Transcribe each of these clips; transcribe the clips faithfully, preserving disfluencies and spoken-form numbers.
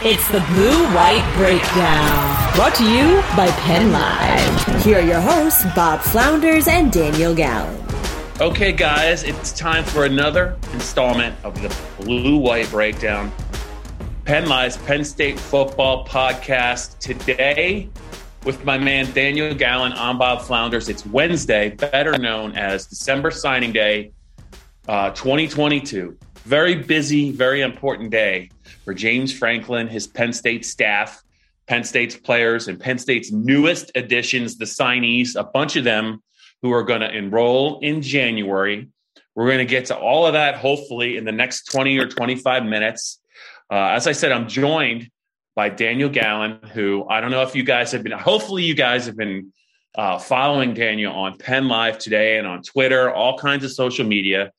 It's the Blue White Breakdown, brought to you by PennLive. Here are your hosts, Bob Flounders and Daniel Gallen. Okay, guys, it's time for another installment of the Blue White Breakdown, PennLive's Penn State football podcast. Today, with my man Daniel Gallen, I'm Bob Flounders. It's Wednesday, better known as December signing day, uh, twenty twenty-two. Very busy, very important day for James Franklin, his Penn State staff, Penn State's players, and Penn State's newest additions, the signees, a bunch of them who are going to enroll in January. We're going to get to all of that, hopefully, in the next twenty or twenty-five minutes. Uh, as I said, I'm joined by Daniel Gallen, who I don't know if you guys have been – hopefully you guys have been uh, following Daniel on PennLive today and on Twitter, all kinds of social media.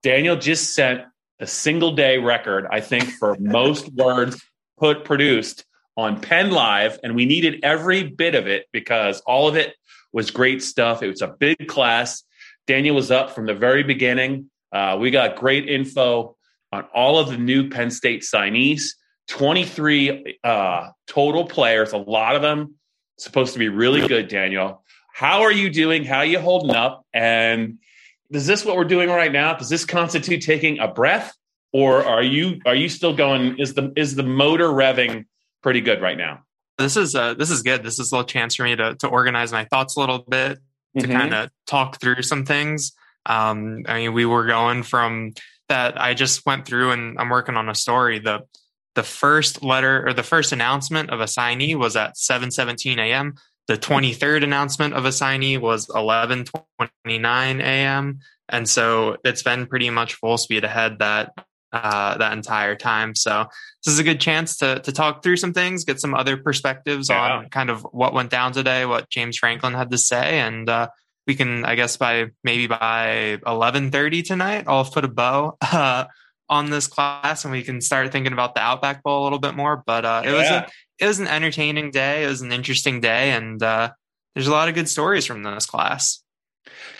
Daniel just sent a single-day record, I think, for most words put produced on PennLive, and we needed every bit of it because all of it was great stuff. It was a big class. Daniel was up from the very beginning. Uh, we got great info on all of the new Penn State signees, twenty-three uh, total players, a lot of them supposed to be really good, Daniel. How are you doing? How are you holding up? And is this what we're doing right now? Does this constitute taking a breath, or are you are you still going? Is the is the motor revving pretty good right now? This is uh, this is good. This is a little chance for me to to organize my thoughts a little bit, to mm-hmm. kind of talk through some things. Um, I mean, we were going from that. I just went through, and I'm working on a story. the The first letter or the first announcement of a signee was at seven seventeen a.m. The twenty-third announcement of a signee was eleven twenty-nine a.m. And so it's been pretty much full speed ahead that uh, that entire time. So this is a good chance to to talk through some things, get some other perspectives yeah. on kind of what went down today, what James Franklin had to say. And uh, we can, I guess, by maybe by eleven thirty tonight, I'll put a bow uh, on this class and we can start thinking about the Outback Bowl a little bit more. But uh, it yeah. was a, It was an entertaining day. It was an interesting day. And uh, there's a lot of good stories from this class.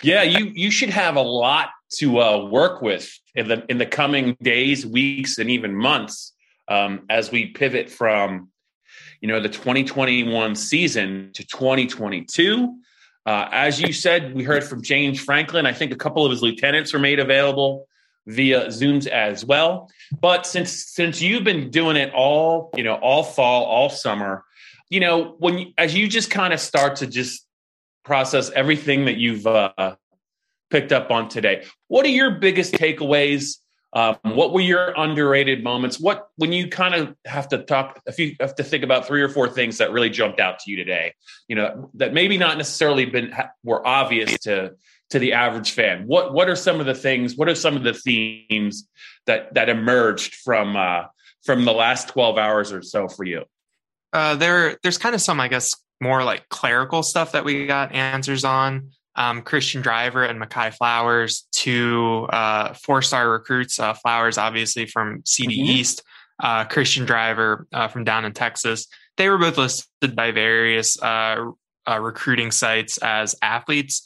Yeah, you you should have a lot to uh, work with in the in the coming days, weeks, and even months um, as we pivot from, you know, the twenty twenty-one season to twenty twenty-two. Uh, as you said, we heard from James Franklin. I think a couple of his lieutenants were made available via Zooms as well. But since since you've been doing it all, you know, all fall, all summer, you know, when you, as you just kind of start to just process everything that you've uh, picked up on today, what are your biggest takeaways? Um, what were your underrated moments? What, when you kind of have to talk, if you have to think about three or four things that really jumped out to you today, you know, that maybe not necessarily been were obvious to to the average fan, what what are some of the things? What are some of the themes that that emerged from uh, from the last twelve hours or so for you? Uh, there, there's kind of some, I guess, more like clerical stuff that we got answers on. Um, Christian Driver and Makai Flowers, two uh, four-star recruits. Uh, Flowers, obviously from C D mm-hmm. East. Uh, Christian Driver uh, from down in Texas. They were both listed by various uh, uh, recruiting sites as athletes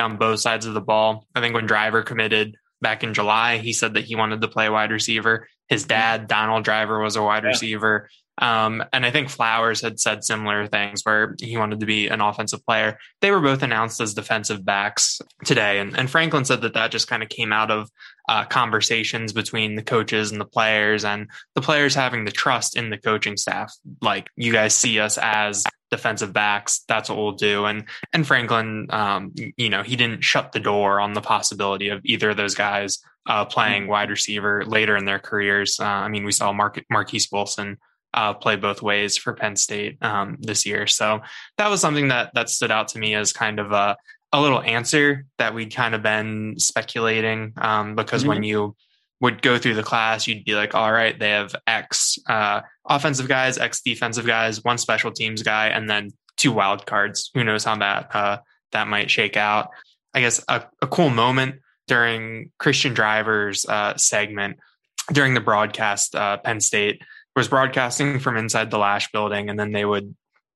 on both sides of the ball. I think when Driver committed back in July, he said that he wanted to play wide receiver. His dad, Donald Driver, was a wide yeah. receiver. Um, and I think Flowers had said similar things where he wanted to be an offensive player. They were both announced as defensive backs today. And, and Franklin said that that just kind of came out of uh, conversations between the coaches and the players, and the players having the trust in the coaching staff. Like, you guys see us as defensive backs, that's what we'll do. And and Franklin, um, you know, he didn't shut the door on the possibility of either of those guys uh, playing wide receiver later in their careers. Uh, I mean, we saw Mark, Marquise Wilson uh, play both ways for Penn State um, this year. So that was something that that stood out to me as kind of a, a little answer that we'd kind of been speculating um, because mm-hmm. when you would go through the class, you'd be like, all right, they have X uh, offensive guys, X defensive guys, one special teams guy, and then two wild cards. Who knows how that uh, that might shake out. I guess a, a cool moment during Christian Driver's uh, segment during the broadcast, uh, Penn State was broadcasting from inside the Lash building, and then they would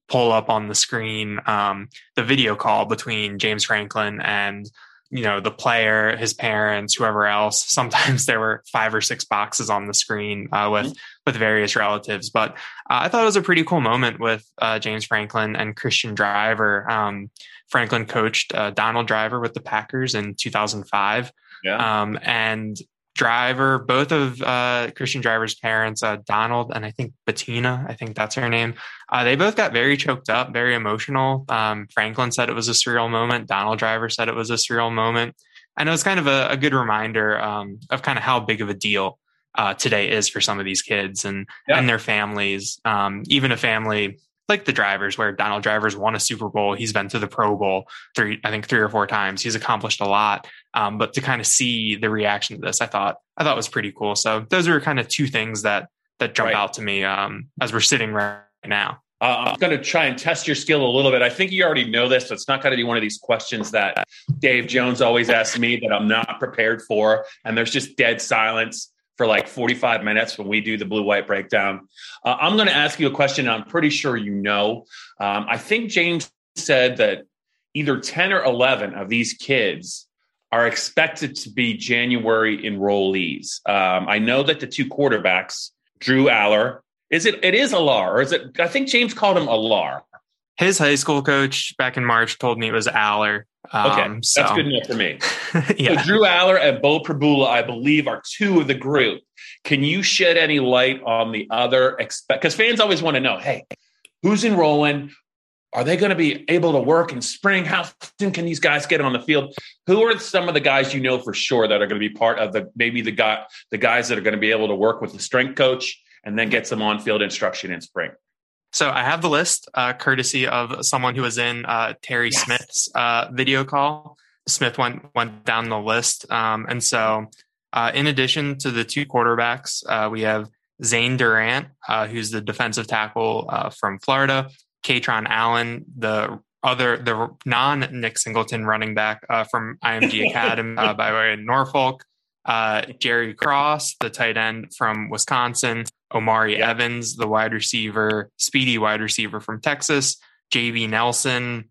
pull up on the screen um, the video call between James Franklin and, you know, the player, his parents, whoever else. Sometimes there were five or six boxes on the screen uh, with with various relatives. But uh, I thought it was a pretty cool moment with uh, James Franklin and Christian Driver. Um, Franklin coached uh, Donald Driver with the Packers in two thousand five. Yeah. Um, and Driver, both of uh, Christian Driver's parents, uh, Donald and I think Bettina, I think that's her name. Uh, they both got very choked up, very emotional. Um, Franklin said it was a surreal moment. Donald Driver said it was a surreal moment. And it was kind of a, a good reminder um, of kind of how big of a deal uh, today is for some of these kids and, yeah. and their families. Um, even a family like the Drivers, where Donald Driver's won a Super Bowl. He's been to the Pro Bowl three, I think three or four times. He's accomplished a lot. Um, but to kind of see the reaction to this, I thought, I thought was pretty cool. So those are kind of two things that, that jump right. out to me um, as we're sitting right now. Uh, I'm going to try and test your skill a little bit. I think you already know this, so it's not going to be one of these questions that Dave Jones always asks me that I'm not prepared for. And there's just dead silence for like forty-five minutes when we do the Blue White Breakdown. Uh, I'm going to ask you a question I'm pretty sure you know. Um, I think James said that either ten or eleven of these kids are expected to be January enrollees. Um, I know that the two quarterbacks, Drew Allar, is it, it is Allar, or is it, I think James called him Allar. His high school coach back in March told me it was Allar. Um, okay, so. That's good enough for me. yeah. So Drew Allar and Beau Pribula, I believe, are two of the group. Can you shed any light on the other? Expect Because fans always want to know, hey, who's enrolling? Are they going to be able to work in spring? How soon can these guys get on the field? Who are some of the guys you know for sure that are going to be part of the maybe the guy, the guys that are going to be able to work with the strength coach and then get some on-field instruction in spring? So I have the list, uh, courtesy of someone who was in uh, Terry yes. Smith's uh, video call. Smith went went down the list. Um, and so uh, in addition to the two quarterbacks, uh, we have Zane Durant, uh, who's the defensive tackle uh, from Florida, Kaytron Allen, the other the non-Nick Singleton running back uh, from I M G Academy uh, by way of Norfolk, uh, Jerry Cross, the tight end from Wisconsin, Omari yeah. Evans, the wide receiver, speedy wide receiver from Texas, J B Nelson,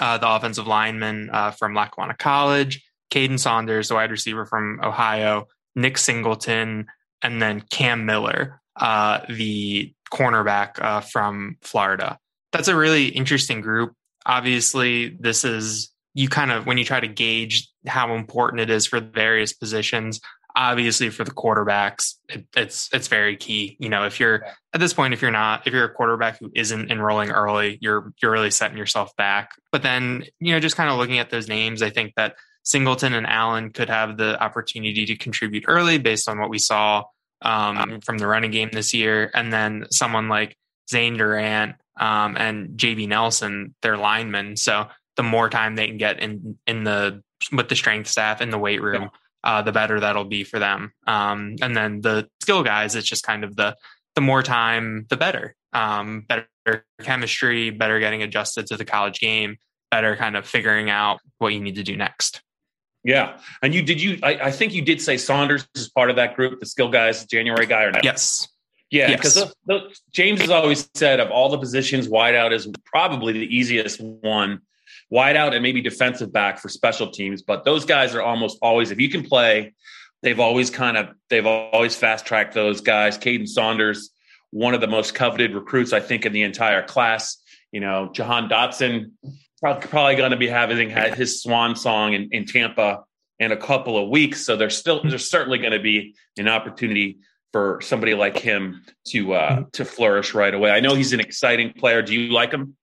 uh, the offensive lineman uh, from Lackawanna College, Caden Saunders, the wide receiver from Ohio, Nick Singleton, and then Cam Miller, uh, the cornerback uh, from Florida. That's a really interesting group. Obviously, this is, you kind of, when you try to gauge how important it is for various positions, obviously for the quarterbacks, it, it's it's very key. You know, if you're at this point, if you're not, if you're a quarterback who isn't enrolling early, you're you're really setting yourself back. But then, you know, just kind of looking at those names, I think that Singleton and Allen could have the opportunity to contribute early based on what we saw um, from the running game this year. And then someone like Zane Durant um, and J B Nelson, they're linemen. So the more time they can get in in the with the strength staff in the weight room. Yeah. Uh, the better that'll be for them. Um, and then the skill guys, it's just kind of the the more time, the better. Um, better chemistry, better getting adjusted to the college game, better kind of figuring out what you need to do next. Yeah. And you did you, I, I think you did say Saunders is part of that group, the skill guys, January guy or not? Yes. Yeah, because yes. James has always said of all the positions, wideout is probably the easiest one. Wide out and maybe defensive back for special teams, but those guys are almost always, if you can play, they've always kind of, they've always fast tracked those guys. Caden Saunders, one of the most coveted recruits, I think, in the entire class. You know, Jahan Dotson, probably, probably going to be having had his swan song in, in Tampa in a couple of weeks. So there's still, there's certainly going to be an opportunity for somebody like him to, uh, to flourish right away. I know he's an exciting player. Do you like him?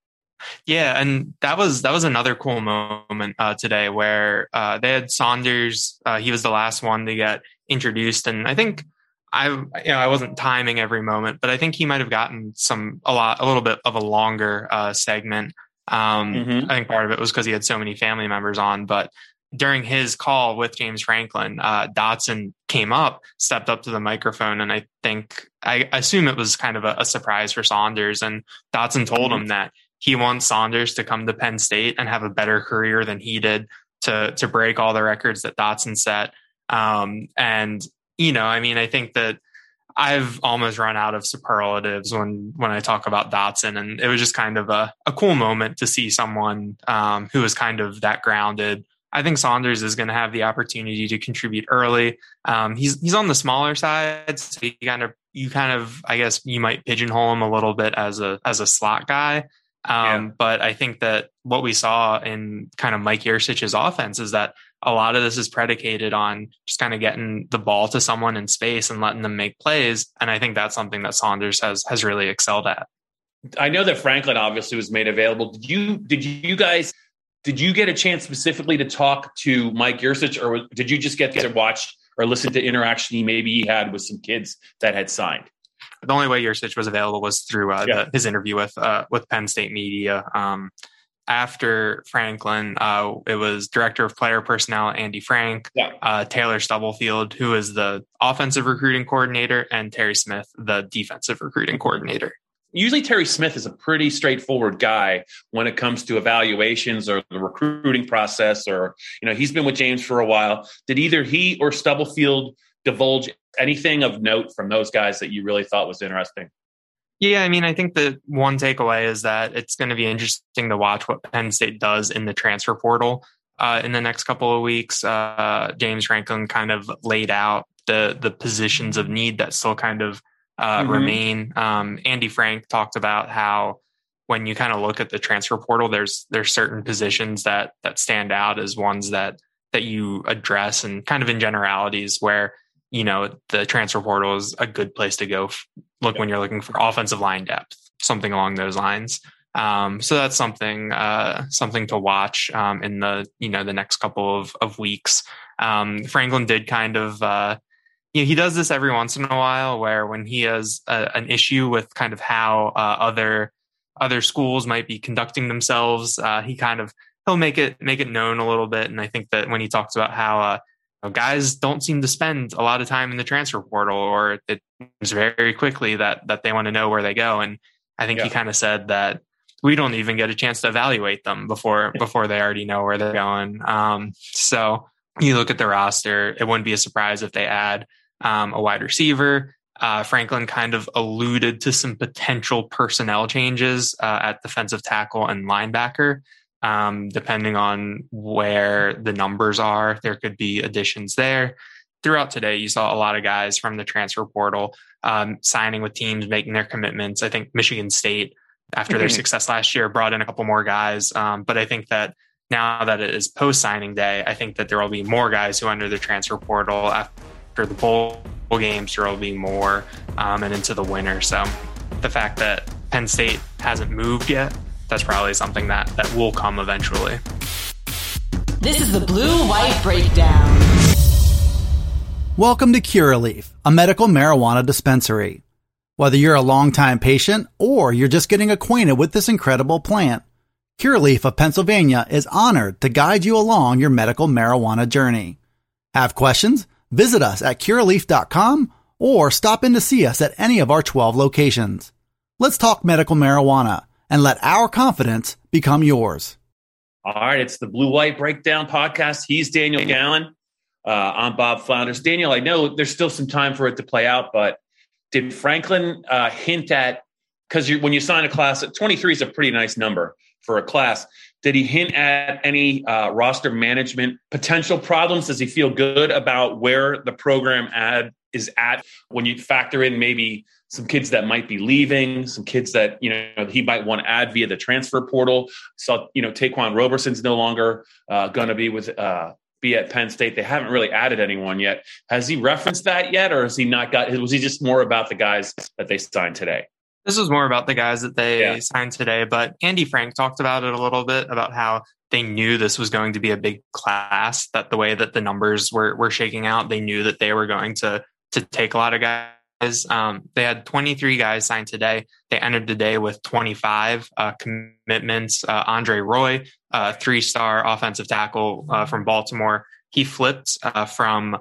Yeah, and that was that was another cool moment uh, today where uh, they had Saunders. Uh, he was the last one to get introduced, and I think I, you know, I wasn't timing every moment, but I think he might have gotten some a lot, a little bit of a longer uh, segment. Um, mm-hmm. I think part of it was because he had so many family members on, but during his call with James Franklin, uh, Dotson came up, stepped up to the microphone. And I think, I assume it was kind of a, a surprise for Saunders. And Dotson told him that he wants Saunders to come to Penn State and have a better career than he did to, to break all the records that Dotson set. Um, and, you know, I mean, I think that I've almost run out of superlatives when, when I talk about Dotson, and it was just kind of a, a cool moment to see someone um, who was kind of that grounded. I think Saunders is going to have the opportunity to contribute early. Um, he's he's on the smaller side, so you kind of you kind of I guess you might pigeonhole him a little bit as a as a slot guy. Um, yeah. But I think that what we saw in kind of Mike Yurcich's offense is that a lot of this is predicated on just kind of getting the ball to someone in space and letting them make plays. And I think that's something that Saunders has has really excelled at. I know that Franklin obviously was made available. Did you did you guys? Did you get a chance specifically to talk to Mike Yurcich, or did you just get to watch or listen to interaction he maybe he had with some kids that had signed? The only way Yurcich was available was through uh, yeah. the, his interview with uh, with Penn State media. Um, after Franklin, uh, it was Director of Player Personnel Andy Frank, yeah. uh, Taylor Stubblefield, who is the offensive recruiting coordinator, and Terry Smith, the defensive recruiting coordinator. Usually Terry Smith is a pretty straightforward guy when it comes to evaluations or the recruiting process, or, you know, he's been with James for a while. Did either he or Stubblefield divulge anything of note from those guys that you really thought was interesting? Yeah, I mean, I think the one takeaway is that it's going to be interesting to watch what Penn State does in the transfer portal uh, in the next couple of weeks. Uh, James Franklin kind of laid out the the positions of need that still kind of Uh, mm-hmm. remain. Um, Andy Frank talked about how when you kind of look at the transfer portal, there's there's certain positions that that stand out as ones that that you address, and kind of in generalities where, you know, the transfer portal is a good place to go. F- look yeah. when you're looking for offensive line depth, something along those lines. Um, so that's something uh, something to watch um, in the you know the next couple of of weeks. Um, Franklin did kind of. Uh, You know, he does this every once in a while where when he has a, an issue with kind of how uh, other other schools might be conducting themselves, uh, he kind of he'll make it make it known a little bit. And I think that when he talks about how uh, you know, guys don't seem to spend a lot of time in the transfer portal, or it seems very quickly that that they want to know where they go. And I think yeah. he kind of said that we don't even get a chance to evaluate them before before they already know where they're going. Um, so you look at the roster, it wouldn't be a surprise if they add Um, a wide receiver. Uh, Franklin kind of alluded to some potential personnel changes uh, at defensive tackle and linebacker. Um, depending on where the numbers are, there could be additions there. Throughout today, you saw a lot of guys from the transfer portal um, signing with teams, making their commitments. I think Michigan State, after mm-hmm. their success last year, brought in a couple more guys. Um, but I think that now that it is post-signing day, I think that there will be more guys who enter the transfer portal after the bowl games. There will be more um, and into the winter. So the fact that Penn State hasn't moved yet, that's probably something that, that will come eventually. This is the Blue White Breakdown. Welcome to Curaleaf, a medical marijuana dispensary. Whether you're a longtime patient or you're just getting acquainted with this incredible plant, Curaleaf of Pennsylvania is honored to guide you along your medical marijuana journey. Have questions? Visit us at curaleaf dot com or stop in to see us at any of our twelve locations. Let's talk medical marijuana and let our confidence become yours. All right, it's the Blue White Breakdown podcast. He's Daniel Gallen. Uh, I'm Bob Flounders. Daniel, I know there's still some time for it to play out, but did Franklin uh, hint at, because when you sign a class, twenty-three is a pretty nice number for a class. Did he hint at any uh, roster management potential problems? Does he feel good about where the program ad is at when you factor in maybe some kids that might be leaving, some kids that, you know, he might want to add via the transfer portal? So, you know, Taquan Roberson's no longer uh, going to be with uh, be at Penn State. They haven't really added anyone yet. Has he referenced that yet, or has he not got? Was he just more about the guys that they signed today? This was more about the guys that they yeah. signed today, but Andy Frank talked about it a little bit, about how they knew this was going to be a big class, that the way that the numbers were were shaking out, they knew that they were going to to take a lot of guys. Um, they had twenty-three guys signed today. They entered the day with twenty-five uh, commitments. Uh, Andre Roye, uh, three-star offensive tackle uh, from Baltimore. He flipped uh, from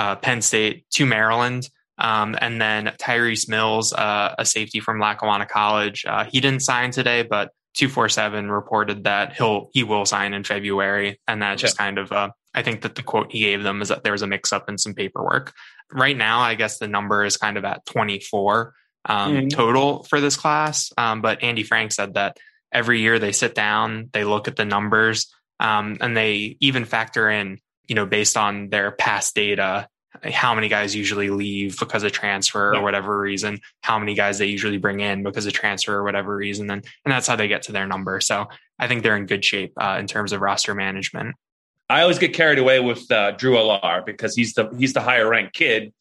uh, Penn State to Maryland. Um, and then Tyrese Mills, uh, a safety from Lackawanna College. Uh, he didn't sign today, but two forty-seven reported that he'll he will sign in February, and that okay. just kind of uh, I think that the quote he gave them is that there was a mix up in some paperwork. Right now, I guess the number is kind of at twenty-four um, mm-hmm. total for this class. Um, but Andy Frank said that every year they sit down, they look at the numbers, um, and they even factor in, you know, based on their past data, how many guys usually leave because of transfer or whatever reason, how many guys they usually bring in because of transfer or whatever reason. And, and that's how they get to their number. So I think they're in good shape uh, in terms of roster management. I always get carried away with uh, Drew Allar because he's the, he's the higher ranked kid.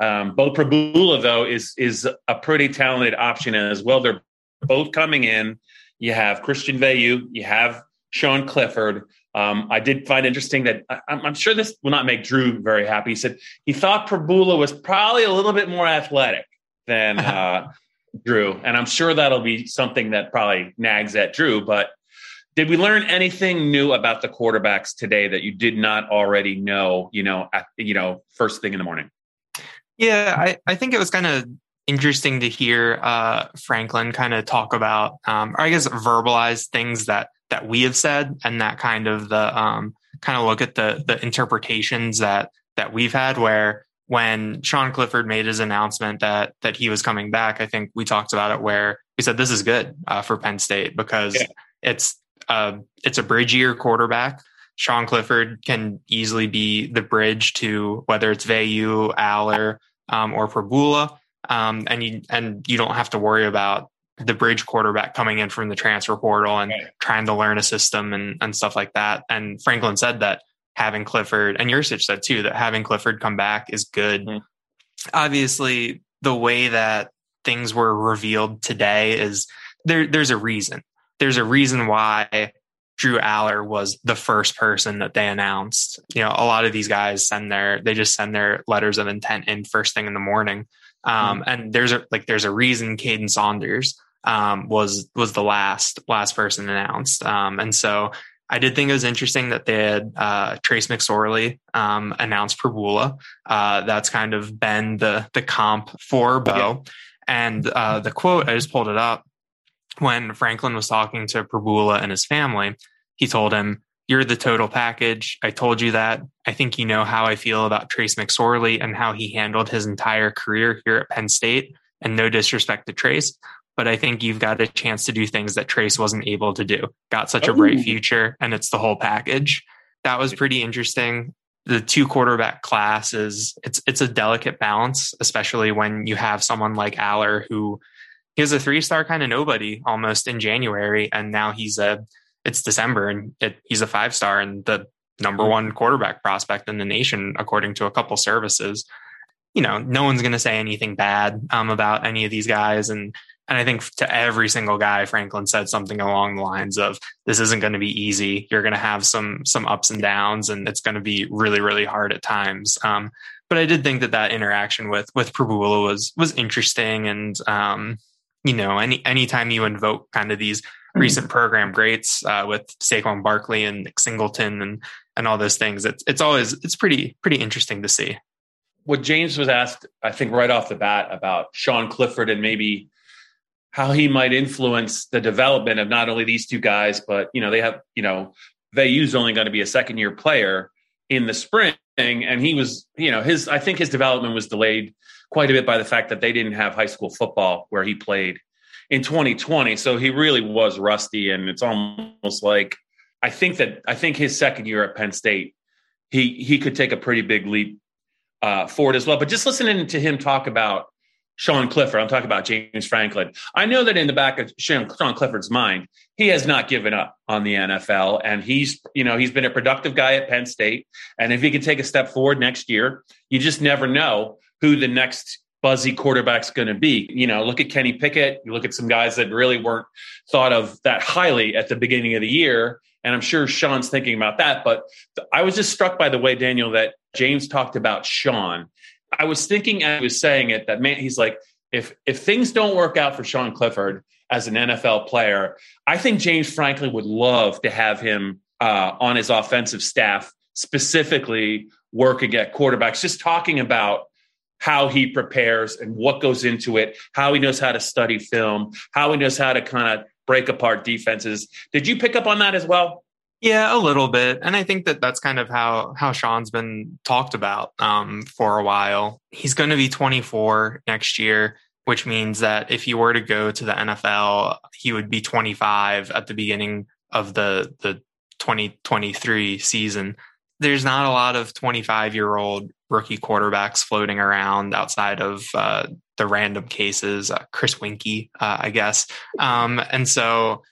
Um, Beau Pribula though is, is a pretty talented option as well. They're both coming in. You have Christian Veilleux, you have Sean Clifford. Um, I did find interesting that I, I'm sure this will not make Drew very happy. He said he thought Pribula was probably a little bit more athletic than uh, Drew. And I'm sure that'll be something that probably nags at Drew. But did we learn anything new about the quarterbacks today that you did not already know, you know, at, you know, first thing in the morning? Yeah, I, I think it was kind of interesting to hear uh, Franklin kind of talk about, um, or I guess, verbalize things that that we have said, and that kind of the um, kind of look at the the interpretations that that we've had. Where when Sean Clifford made his announcement that that he was coming back, I think we talked about it. Where we said this is good uh, for Penn State because yeah. it's uh, it's a bridgier quarterback. Sean Clifford can easily be the bridge to whether it's Veilleux, Allar, um, or Pribula, um, and you and you don't have to worry about the bridge quarterback coming in from the transfer portal and right. trying to learn a system and, and stuff like that. And Franklin said that having Clifford, and Yurcich said too, that having Clifford come back is good. Mm. Obviously the way that things were revealed today is there, there's a reason. There's a reason why Drew Allar was the first person that they announced. You know, a lot of these guys send their, they just send their letters of intent in first thing in the morning. Um, mm. And there's a, like, there's a reason Caden Saunders Um, was was the last last person announced, um, and so I did think it was interesting that they had uh, Trace McSorley um, announced Pribula. Uh, that's kind of been the the comp for Beau, yeah. and uh, the quote, I just pulled it up. When Franklin was talking to Pribula and his family, he told him, "You're the total package. I told you that. I think you know how I feel about Trace McSorley and how he handled his entire career here at Penn State. And no disrespect to Trace, but I think you've got a chance to do things that Trace wasn't able to do. Got such a bright future, and it's the whole package." That was pretty interesting. The two quarterback class is, it's it's a delicate balance, especially when you have someone like Allar, who he was a three-star kind of nobody almost in January, and now he's a, it's December, and it, he's a five-star and the number one quarterback prospect in the nation, according to a couple services. You know, no one's going to say anything bad um, about any of these guys, and And I think to every single guy, Franklin said something along the lines of, this isn't going to be easy. You're going to have some some ups and downs, and it's going to be really, really hard at times. Um, but I did think that that interaction with with Pribula was was interesting. And, um, you know, any anytime you invoke kind of these recent program greats uh, with Saquon Barkley and Nick Singleton and and all those things, it's, it's always it's pretty, pretty interesting to see. What James was asked, I think, right off the bat about Sean Clifford and maybe how he might influence the development of not only these two guys, but, you know, they have, you know, Veilleux's only going to be a second year player in the spring. And he was, you know, his, I think his development was delayed quite a bit by the fact that they didn't have high school football where he played in twenty twenty. So he really was rusty. And it's almost like, I think that, I think his second year at Penn State, he, he could take a pretty big leap uh, forward as well. But just listening to him talk about Sean Clifford, I'm talking about James Franklin. I know that in the back of Sean Clifford's mind, he has not given up on the N F L, and he's, you know, he's been a productive guy at Penn State. And if he can take a step forward next year, you just never know who the next buzzy quarterback's going to be. You know, look at Kenny Pickett. You look at some guys that really weren't thought of that highly at the beginning of the year. And I'm sure Sean's thinking about that. But I was just struck by the way, Daniel, that James talked about Sean. I was thinking as he was saying it that, man, he's like, if if things don't work out for Sean Clifford as an N F L player, I think James Franklin would love to have him uh, on his offensive staff, specifically working at quarterbacks, just talking about how he prepares and what goes into it, how he knows how to study film, how he knows how to kind of break apart defenses. Did you pick up on that as well? Yeah, a little bit. And I think that that's kind of how, how Sean's been talked about um, for a while. He's going to be twenty-four next year, which means that if he were to go to the N F L, he would be twenty-five at the beginning of the, the twenty twenty-three season. There's not a lot of twenty-five-year-old rookie quarterbacks floating around outside of uh, the random cases, uh, Chris Winkie, uh, I guess. Um, and so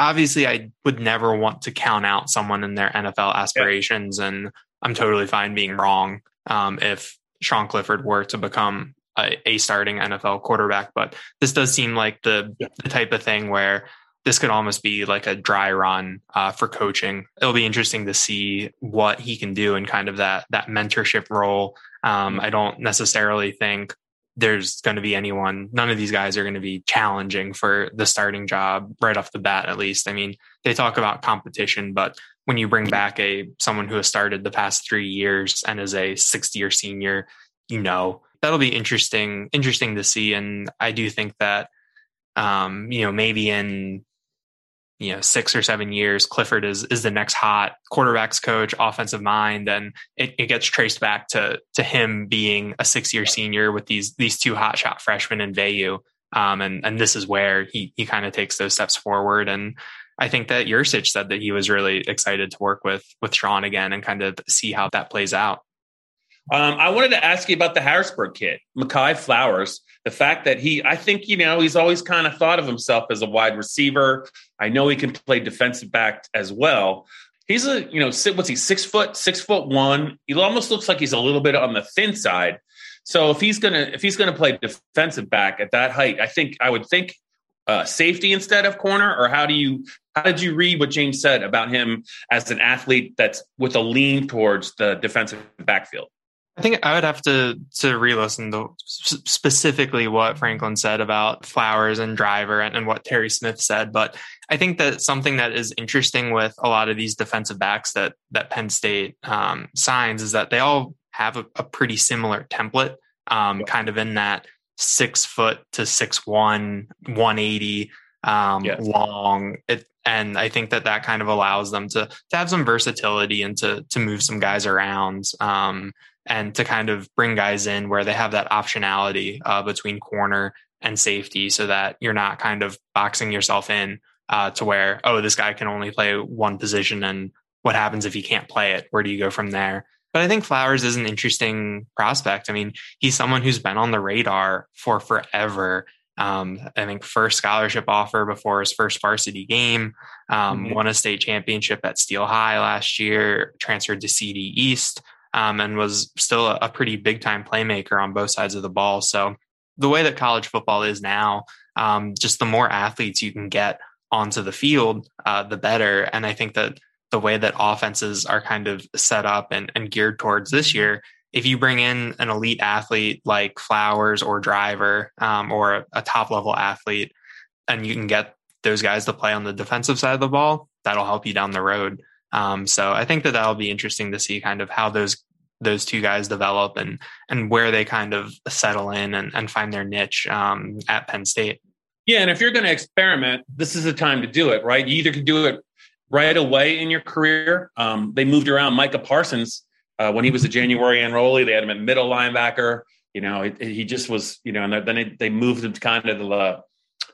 obviously I would never want to count out someone in their N F L aspirations. Yeah. And I'm totally fine being wrong um, if Sean Clifford were to become a, a starting N F L quarterback. But this does seem like the, yeah. the type of thing where this could almost be like a dry run uh, for coaching. It'll be interesting to see what he can do in kind of that that mentorship role. Um, I don't necessarily think there's going to be anyone. None of these guys are going to be challenging for the starting job right off the bat, at least. I mean, they talk about competition, but when you bring back a someone who has started the past three years and is a sixth-year senior, you know, that'll be interesting, interesting to see. And I do think that, um, you know, maybe in you know, six or seven years, Clifford is, is the next hot quarterbacks coach, offensive mind. And it, it gets traced back to, to him being a six year senior with these, these two hotshot freshmen in Veilleux. Um, and, and this is where he, he kind of takes those steps forward. And I think that Yurcich said that he was really excited to work with, with Sean again and kind of see how that plays out. Um, I wanted to ask you about the Harrisburg kid, Makai Flowers. The fact that he, I think, you know, he's always kind of thought of himself as a wide receiver. I know he can play defensive back as well. He's a, you know, what's he, six foot, six foot one. He almost looks like he's a little bit on the thin side. So if he's gonna, if he's gonna play defensive back at that height, I think I would think uh, safety instead of corner. Or how do you, how did you read what James said about him as an athlete that's with a lean towards the defensive backfield? I think I would have to to re-listen to specifically what Franklin said about Flowers and Driver and, and what Terry Smith said. But I think that something that is interesting with a lot of these defensive backs that that Penn State um, signs is that they all have a, a pretty similar template, um, kind of in that six foot to six one, one eighty um, yes. long. It, and I think that that kind of allows them to to have some versatility and to to move some guys around. Um, and to kind of bring guys in where they have that optionality uh, between corner and safety so that you're not kind of boxing yourself in uh, to where, oh, this guy can only play one position and what happens if he can't play it? Where do you go from there? But I think Flowers is an interesting prospect. I mean, he's someone who's been on the radar for forever. Um, I think first scholarship offer before his first varsity game, um, mm-hmm. won a state championship at Steel High last year, transferred to C D East, Um, and was still a, a pretty big-time playmaker on both sides of the ball. So the way that college football is now, um, just the more athletes you can get onto the field, uh, the better. And I think that the way that offenses are kind of set up and, and geared towards this year, if you bring in an elite athlete like Flowers or Driver um, or a, a top-level athlete, and you can get those guys to play on the defensive side of the ball, that'll help you down the road. Um, so I think that that'll be interesting to see kind of how those those two guys develop and and where they kind of settle in and, and find their niche um, at Penn State. Yeah, and if you're going to experiment, this is the time to do it, right? You either can do it right away in your career. Um, they moved around Micah Parsons uh, when he was a January enrollee. They had him at middle linebacker. You know, it, it, he just was, you know, and then it, they moved him to kind of the,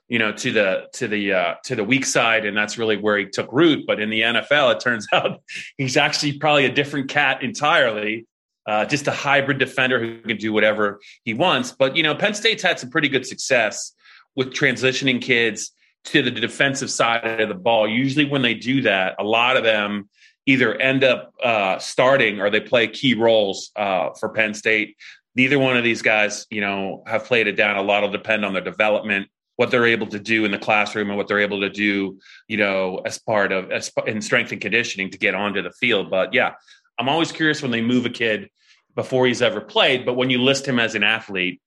you know, to the, to the, uh, to the weak side. And that's really where he took root. But in the N F L, it turns out he's actually probably a different cat entirely, uh, just a hybrid defender who can do whatever he wants. But, you know, Penn State's had some pretty good success with transitioning kids to the defensive side of the ball. Usually when they do that, a lot of them either end up uh, starting or they play key roles uh, for Penn State. Neither one of these guys, you know, have played it down. A lot will depend on their development, what they're able to do in the classroom and what they're able to do, you know, as part of as, in strength and conditioning to get onto the field. But yeah, I'm always curious when they move a kid before he's ever played. But when you list him as an athlete,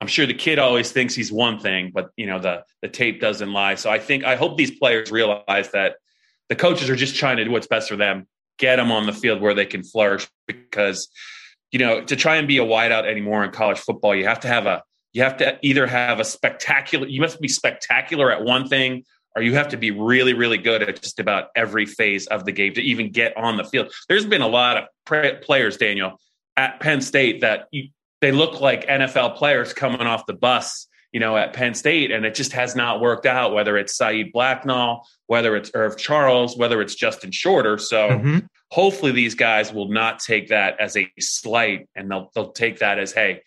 I'm sure the kid always thinks he's one thing, but you know, the, the tape doesn't lie. So I think, I hope these players realize that the coaches are just trying to do what's best for them, get them on the field where they can flourish, because, you know, to try and be a wideout anymore in college football, you have to have a, You have to either have a spectacular, you must be spectacular at one thing or you have to be really, really good at just about every phase of the game to even get on the field. There's been a lot of pre- players, Daniel, at Penn State that you, they look like N F L players coming off the bus, you know, at Penn State, and it just has not worked out, whether it's Saeed Blacknall, whether it's Irv Charles, whether it's Justin Shorter. So mm-hmm. hopefully these guys will not take that as a slight, and they'll they'll take that as, hey,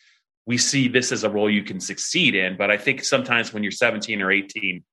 we see this as a role you can succeed in. But I think sometimes when you're seventeen or eighteen,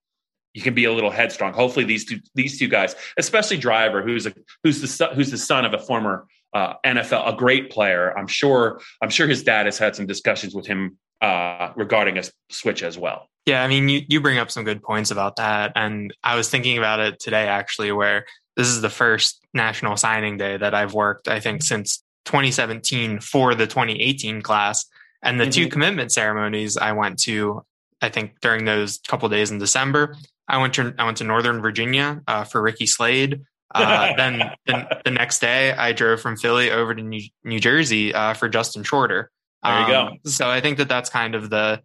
you can be a little headstrong. Hopefully these two these two guys, especially Driver, who's a who's the who's the son of a former uh, N F L, a great player. I'm sure I'm sure his dad has had some discussions with him uh, regarding a switch as well. Yeah, I mean, you you bring up some good points about that, and I was thinking about it today actually, where this is the first National Signing Day that I've worked, I think, since twenty seventeen for the twenty eighteen class. And the mm-hmm. two commitment ceremonies I went to, I think during those couple of days in December, I went to I went to Northern Virginia uh, for Ricky Slade. Uh, then the, the next day, I drove from Philly over to New, New Jersey uh, for Justin Shorter. There you um, go. So I think that that's kind of the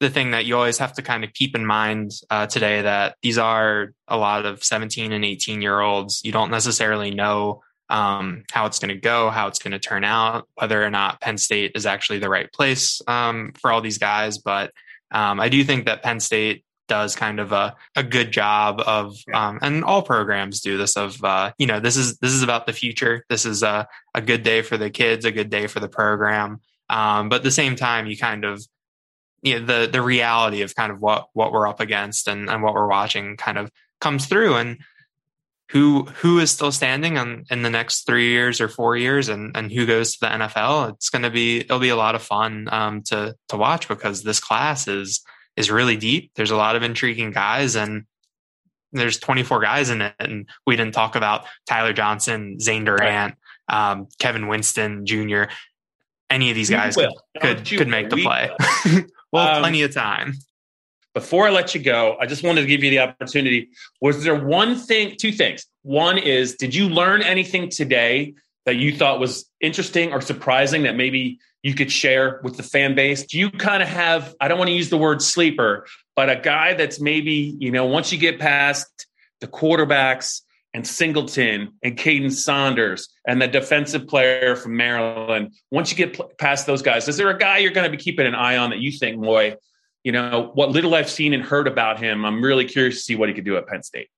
the thing that you always have to kind of keep in mind uh, today, that these are a lot of seventeen and eighteen year olds. You don't necessarily know um, how it's going to go, how it's going to turn out, whether or not Penn State is actually the right place um, for all these guys. But um, I do think that Penn State does kind of a, a good job of, um, and all programs do this of, uh, you know, this is, this is about the future. This is a, a good day for the kids, a good day for the program. Um, but at the same time, you kind of, you know, the the reality of kind of what what we're up against and, and what we're watching kind of comes through, and who who is still standing on in the next three years or four years and and who goes to the N F L. It's going to be it'll be a lot of fun um, to to watch, because this class is is really deep. There's a lot of intriguing guys, and there's twenty-four guys in it, and we didn't talk about Tyler Johnson, Zane Durant, right. um, Kevin Winston Junior Any of these guys could could, could make the play. Well, um, plenty of time. Before I let you go, I just wanted to give you the opportunity. Was there one thing, two things? One is, did you learn anything today that you thought was interesting or surprising that maybe you could share with the fan base? Do you kind of have, I don't want to use the word sleeper, but a guy that's maybe, you know, once you get past the quarterbacks and Singleton and Caden Saunders and the defensive player from Maryland, once you get pl- past those guys, is there a guy you're going to be keeping an eye on that you think, boy, you know, what little I've seen and heard about him, I'm really curious to see what he could do at Penn State?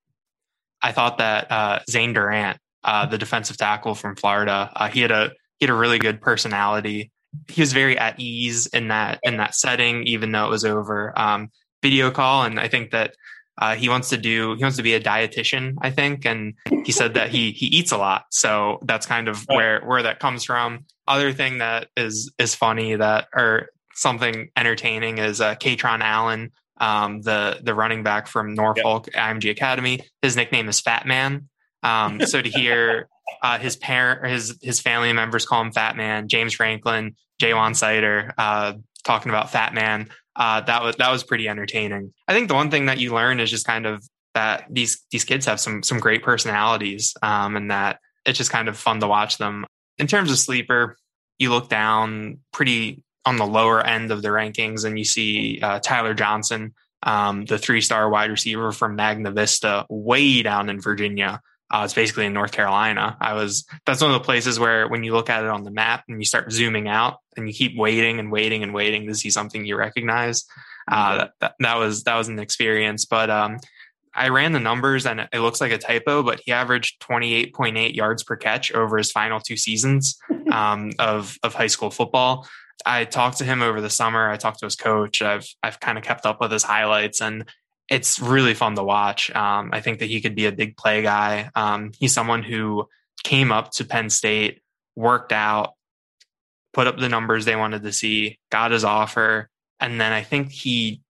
I thought that uh, Zane Durant, uh, the defensive tackle from Florida, uh, he had a he had a really good personality. He was very at ease in that in that setting, even though it was over um, video call, and I think that. Uh, he wants to do, he wants to be a dietitian, I think. And he said that he, he eats a lot. So that's kind of where, where that comes from. Other thing that is, is funny that, or something entertaining is uh Kaytron Allen, um, the, the running back from Norfolk yep. I M G Academy. His nickname is Fat Man. Um, so to hear uh, his parent, his, his family members call him Fat Man, James Franklin, Jaywan Sider, uh, talking about Fat Man. Uh, that was that was pretty entertaining. I think the one thing that you learn is just kind of that these these kids have some some great personalities, um, and that it's just kind of fun to watch them. In terms of sleeper, you look down pretty on the lower end of the rankings, and you see uh, Tyler Johnson, um, the three-star wide receiver from Magna Vista, way down in Virginia. Uh, it's basically in North Carolina. I was that's one of the places where when you look at it on the map and you start zooming out and you keep waiting and waiting and waiting to see something you recognize. Uh, that, that, that was that was an experience. But um, I ran the numbers and it looks like a typo, but he averaged twenty-eight point eight yards per catch over his final two seasons um, of of high school football. I talked to him over the summer. I talked to his coach. I've I've kind of kept up with his highlights, and it's really fun to watch. Um, I think that he could be a big play guy. Um, he's someone who came up to Penn State, worked out, put up the numbers they wanted to see, got his offer. And then I think he,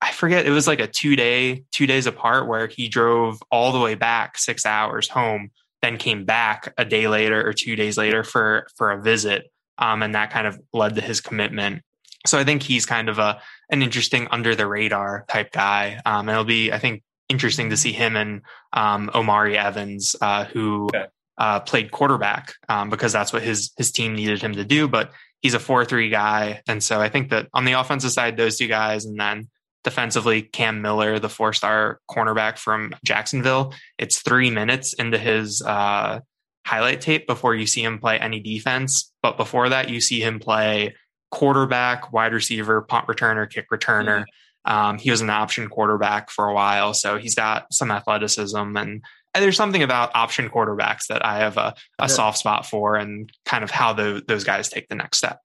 I forget, it was like a two day, two days apart where he drove all the way back six hours home, then came back a day later or two days later for, for a visit. Um, and that kind of led to his commitment. So I think he's kind of a an interesting under the radar type guy. Um, and it'll be, I think, interesting to see him and um, Omari Evans, uh, who okay. uh, played quarterback um, because that's what his his team needed him to do. But he's a four three guy. And so I think that on the offensive side, those two guys, and then Defensively, Cam Miller, the four-star cornerback from Jacksonville, it's three minutes into his uh, highlight tape before you see him play any defense. But before that, you see him play quarterback, wide receiver, punt returner, kick returner. Um, he was an option quarterback for a while, so he's got some athleticism. And there's something about option quarterbacks that I have a, a soft spot for, and kind of how the, those guys take the next step.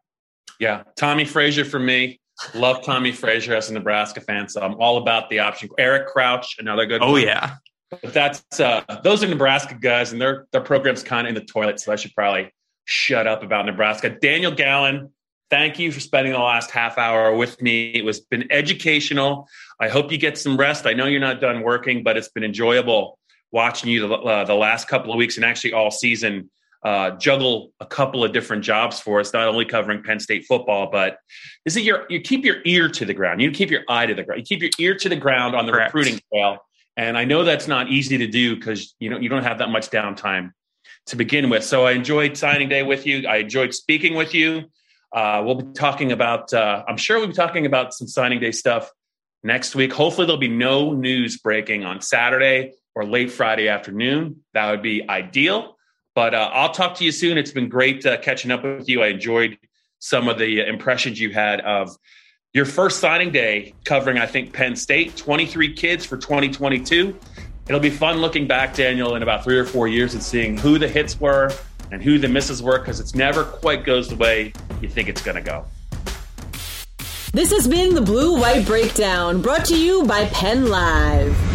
Yeah, Tommy Frazier for me. Love Tommy Frazier as a Nebraska fan, so I'm all about the option. Eric Crouch, another good. Oh one. Yeah, but that's uh, those are Nebraska guys, and their their program's kind of in the toilet. So I should probably shut up about Nebraska. Daniel Gallen, thank you for spending the last half hour with me. It was been educational. I hope you get some rest. I know you're not done working, but it's been enjoyable watching you the, uh, the last couple of weeks and actually all season. Uh, juggle a couple of different jobs for us, not only covering Penn State football, but is it your, you keep your ear to the ground. You keep your eye to the ground. You keep your ear to the ground on the Correct. recruiting trail. And I know that's not easy to do because, you know, you don't have that much downtime to begin with. So I enjoyed signing day with you. I enjoyed speaking with you. Uh, we'll be talking about, uh, I'm sure we'll be talking about some signing day stuff next week. Hopefully there'll be no news breaking on Saturday or late Friday afternoon. That would be ideal. But uh, I'll talk to you soon. It's been great uh, catching up with you. I enjoyed some of the impressions you had of your first signing day covering, I think, Penn State, twenty-three kids for twenty twenty-two. It'll be fun looking back, Daniel, in about three or four years and seeing who the hits were and who the misses were, because it's never quite goes the way you think it's going to go. This has been the Blue White Breakdown, brought to you by PennLive.